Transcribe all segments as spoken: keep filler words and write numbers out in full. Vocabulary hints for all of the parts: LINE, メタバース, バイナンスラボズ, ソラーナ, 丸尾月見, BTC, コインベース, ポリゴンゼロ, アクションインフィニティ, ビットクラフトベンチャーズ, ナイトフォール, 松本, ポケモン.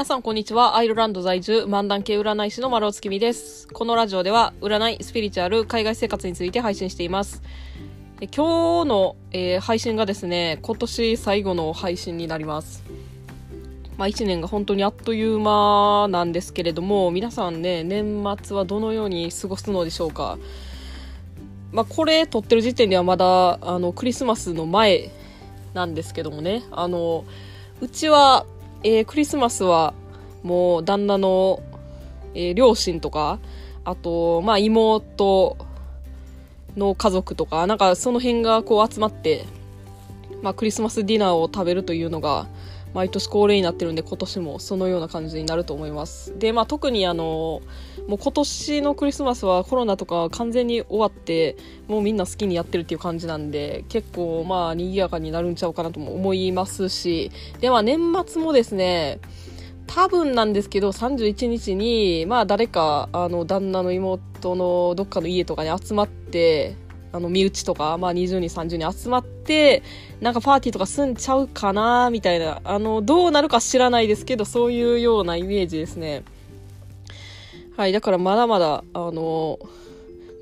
皆さんこんにちは。アイルランド在住漫談系占い師の丸尾月見です。このラジオでは占い、スピリチュアル、海外生活について配信しています。え今日の、えー、配信がですね、今年最後の配信になります。まあ、いちねんが本当にあっという間なんですけれども、皆さんね、年末はどのように過ごすのでしょうか。まあ、これ撮ってる時点ではまだあのクリスマスの前なんですけどもね、あのうちは、えー、クリスマスはもう旦那の、えー、両親とか、あと、まあ、妹の家族とか、なんかその辺がこう集まって、まあ、クリスマスディナーを食べるというのが毎年恒例になってるんで、今年もそのような感じになると思います。で、まあ、特にあのもう今年のクリスマスはコロナとか完全に終わって、もうみんな好きにやってるっていう感じなんで、結構まあ賑やかになるんちゃうかなとも思いますし、で、まあ、年末もですね、多分なんですけどさんじゅういちにちに、まあ、誰かあの旦那の妹のどっかの家とかに集まって、あの身内とか、まあ、にじゅうにんさんじゅうにん集まってなんかパーティーとかすんちゃうかなみたいな、あのどうなるか知らないですけど、そういうようなイメージですね。はい。だからまだまだあの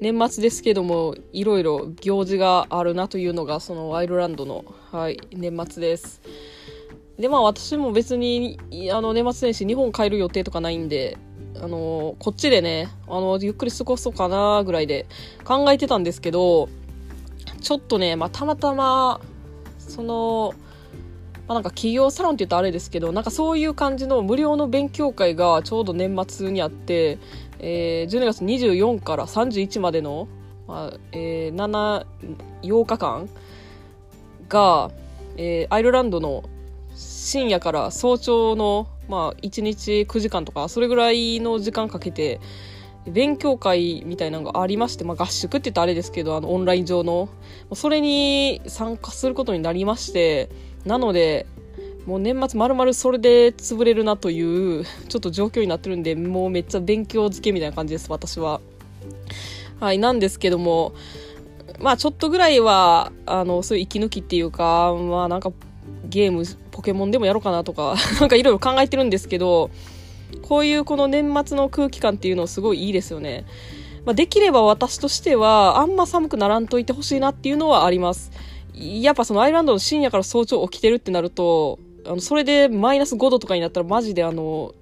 年末ですけども、いろいろ行事があるなというのがそのアイルランドの、はい、年末です。で、まあ、私も別にあの年末年始日本帰る予定とかないんで、あのこっちでね、あのゆっくり過ごそうかなぐらいで考えてたんですけど、ちょっとね、まあ、たまたまその、まあ、なんか企業サロンって言ったらあれですけど、なんかそういう感じの無料の勉強会がちょうど年末にあって、えー、じゅうにがつにじゅうよっかからさんじゅういちまでの、まあえー、なな、ようかかんが、えー、アイルランドの深夜から早朝の、まあ、いちにちくじかんとかそれぐらいの時間かけて勉強会みたいなのがありまして、まあ、合宿って言ったらあれですけど、あのオンライン上のそれに参加することになりまして、なのでもう年末まるまるそれで潰れるなというちょっと状況になってるんで、もうめっちゃ勉強漬けみたいな感じです、私は。はい。なんですけども、まあちょっとぐらいはあのそういう息抜きっていうか、まあなんかゲーム、ポケモンでもやろうかなとかなんかいろいろ考えてるんですけど、こういうこの年末の空気感っていうのすごいいいですよね。まあ、できれば私としてはあんま寒くならんといてほしいなっていうのはあります。やっぱそのアイルランドの深夜から早朝起きてるってなると、あのそれでマイナスごどとかになったらマジであの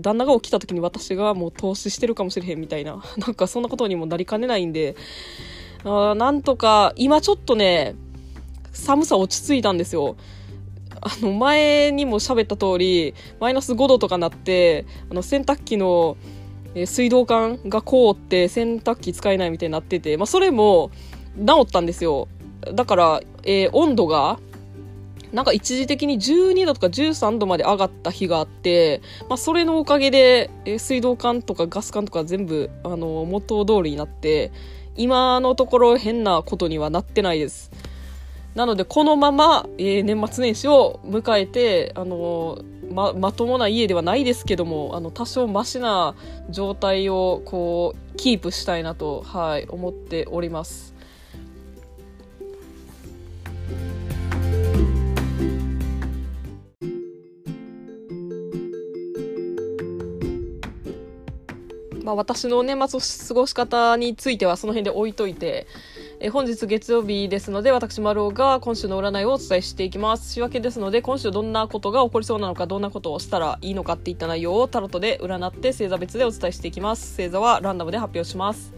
旦那が起きた時に私がもう投資してるかもしれへんみたいな、なんかそんなことにもなりかねないんで、あなんとか今ちょっとね寒さ落ち着いたんですよ。あの前にも喋った通りマイナスごどとかなって、あの洗濯機の水道管が凍って洗濯機使えないみたいになってて、まあ、それも治ったんですよ。だから、えー、温度がなんか一時的にじゅうにどとかじゅうさんどまで上がった日があって、まあ、それのおかげで、えー、水道管とかガス管とか全部あの元通りになって、今のところ変なことにはなってないです。なのでこのまま、えー、年末年始を迎えて、あのー、ま, まともな家ではないですけども、あの多少マシな状態をこうキープしたいなと、はい、思っております。まあ、私の年末の過ごし方についてはその辺で置いといて、え本日月曜日ですので、私丸尾が今週の占いをお伝えしていきます。仕分けですので、今週どんなことが起こりそうなのか、どんなことをしたらいいのかっていった内容をタロットで占って星座別でお伝えしていきます。星座はランダムで発表します。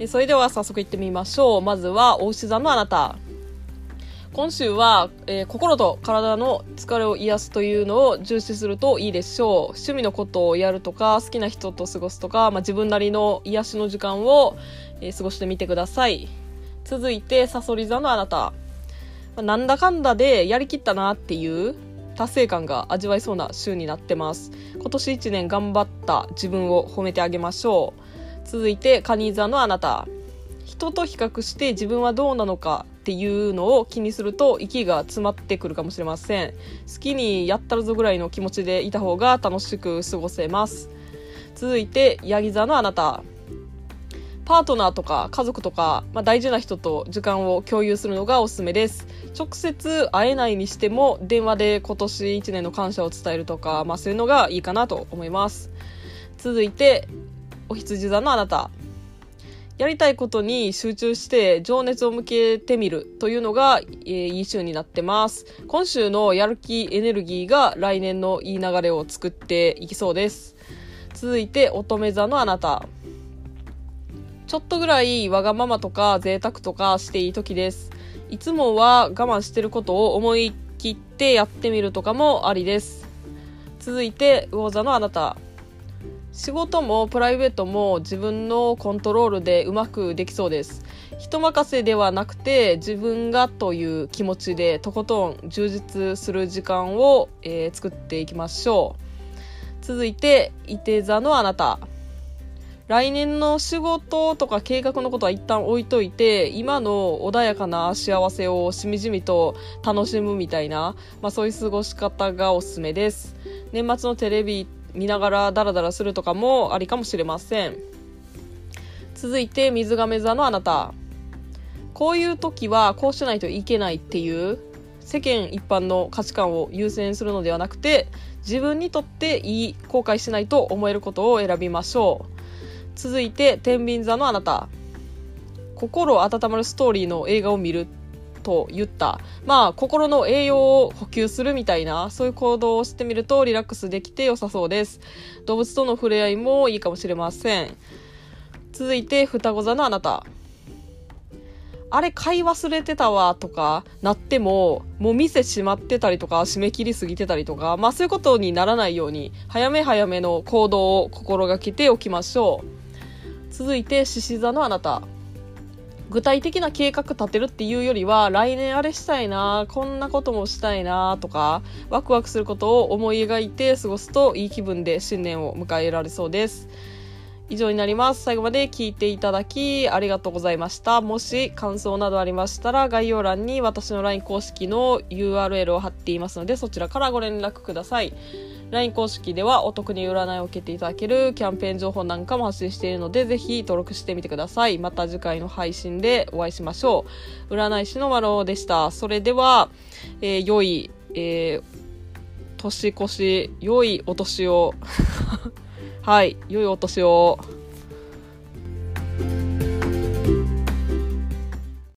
えそれでは早速いってみましょう。まずは牡牛座のあなた、今週は、えー、心と体の疲れを癒すというのを重視するといいでしょう。趣味のことをやるとか、好きな人と過ごすとか、まあ、自分なりの癒しの時間を、えー、過ごしてみてください。続いて蠍座のあなた、まあ、なんだかんだでやりきったなっていう達成感が味わえそうな週になってます。今年いちねん頑張った自分を褒めてあげましょう。続いて蟹座のあなた、人と比較して自分はどうなのかっていうのを気にすると息が詰まってくるかもしれません。好きにやったらぞぐらいの気持ちでいた方が楽しく過ごせます。続いてヤギ座のあなた、パートナーとか家族とか、まあ、大事な人と時間を共有するのがおすすめです。直接会えないにしても電話で今年いちねんの感謝を伝えるとか、まあ、そういうのがいいかなと思います。続いてお羊座のあなた、やりたいことに集中して情熱を向けてみるというのが、えー、いい週になってます。今週のやる気エネルギーが来年のいい流れを作っていきそうです。続いて乙女座のあなた、ちょっとぐらいわがままとか贅沢とかしていい時です。いつもは我慢してることを思い切ってやってみるとかもありです。続いて魚座のあなた、仕事もプライベートも自分のコントロールでうまくできそうです。人任せではなくて自分がという気持ちでとことん充実する時間を、えー、作っていきましょう。続いていて座のあなた、来年の仕事とか計画のことは一旦置いといて、今の穏やかな幸せをしみじみと楽しむみたいな、まあ、そういう過ごし方がおすすめです。年末のテレビ見ながらダラダラするとかもありかもしれません。続いて水瓶座のあなた、こういう時はこうしないといけないっていう世間一般の価値観を優先するのではなくて、自分にとっていい、後悔しないと思えることを選びましょう。続いて天秤座のあなた、心温まるストーリーの映画を見ると言った、まあ、心の栄養を補給するみたいな、そういう行動をしてみるとリラックスできて良さそうです。動物との触れ合いもいいかもしれません。続いて双子座のあなた、あれ買い忘れてたわとかなっても、もう店閉まってたりとか締め切り過ぎてたりとか、まあ、そういうことにならないように早め早めの行動を心がけておきましょう。続いて獅子座のあなた、具体的な計画立てるっていうよりは、来年あれしたいな、こんなこともしたいなとか、ワクワクすることを思い描いて過ごすといい気分で新年を迎えられそうです。以上になります。最後まで聞いていただきありがとうございました。もし感想などありましたら、概要欄に私の ライン 公式の ユーアールエル を貼っていますので、そちらからご連絡ください。 ライン 公式ではお得に占いを受けていただけるキャンペーン情報なんかも発信しているので、ぜひ登録してみてください。また次回の配信でお会いしましょう。占い師のまろうでした。それでは、えー、良い、えー、年越し、良いお年をはい、良いお年を。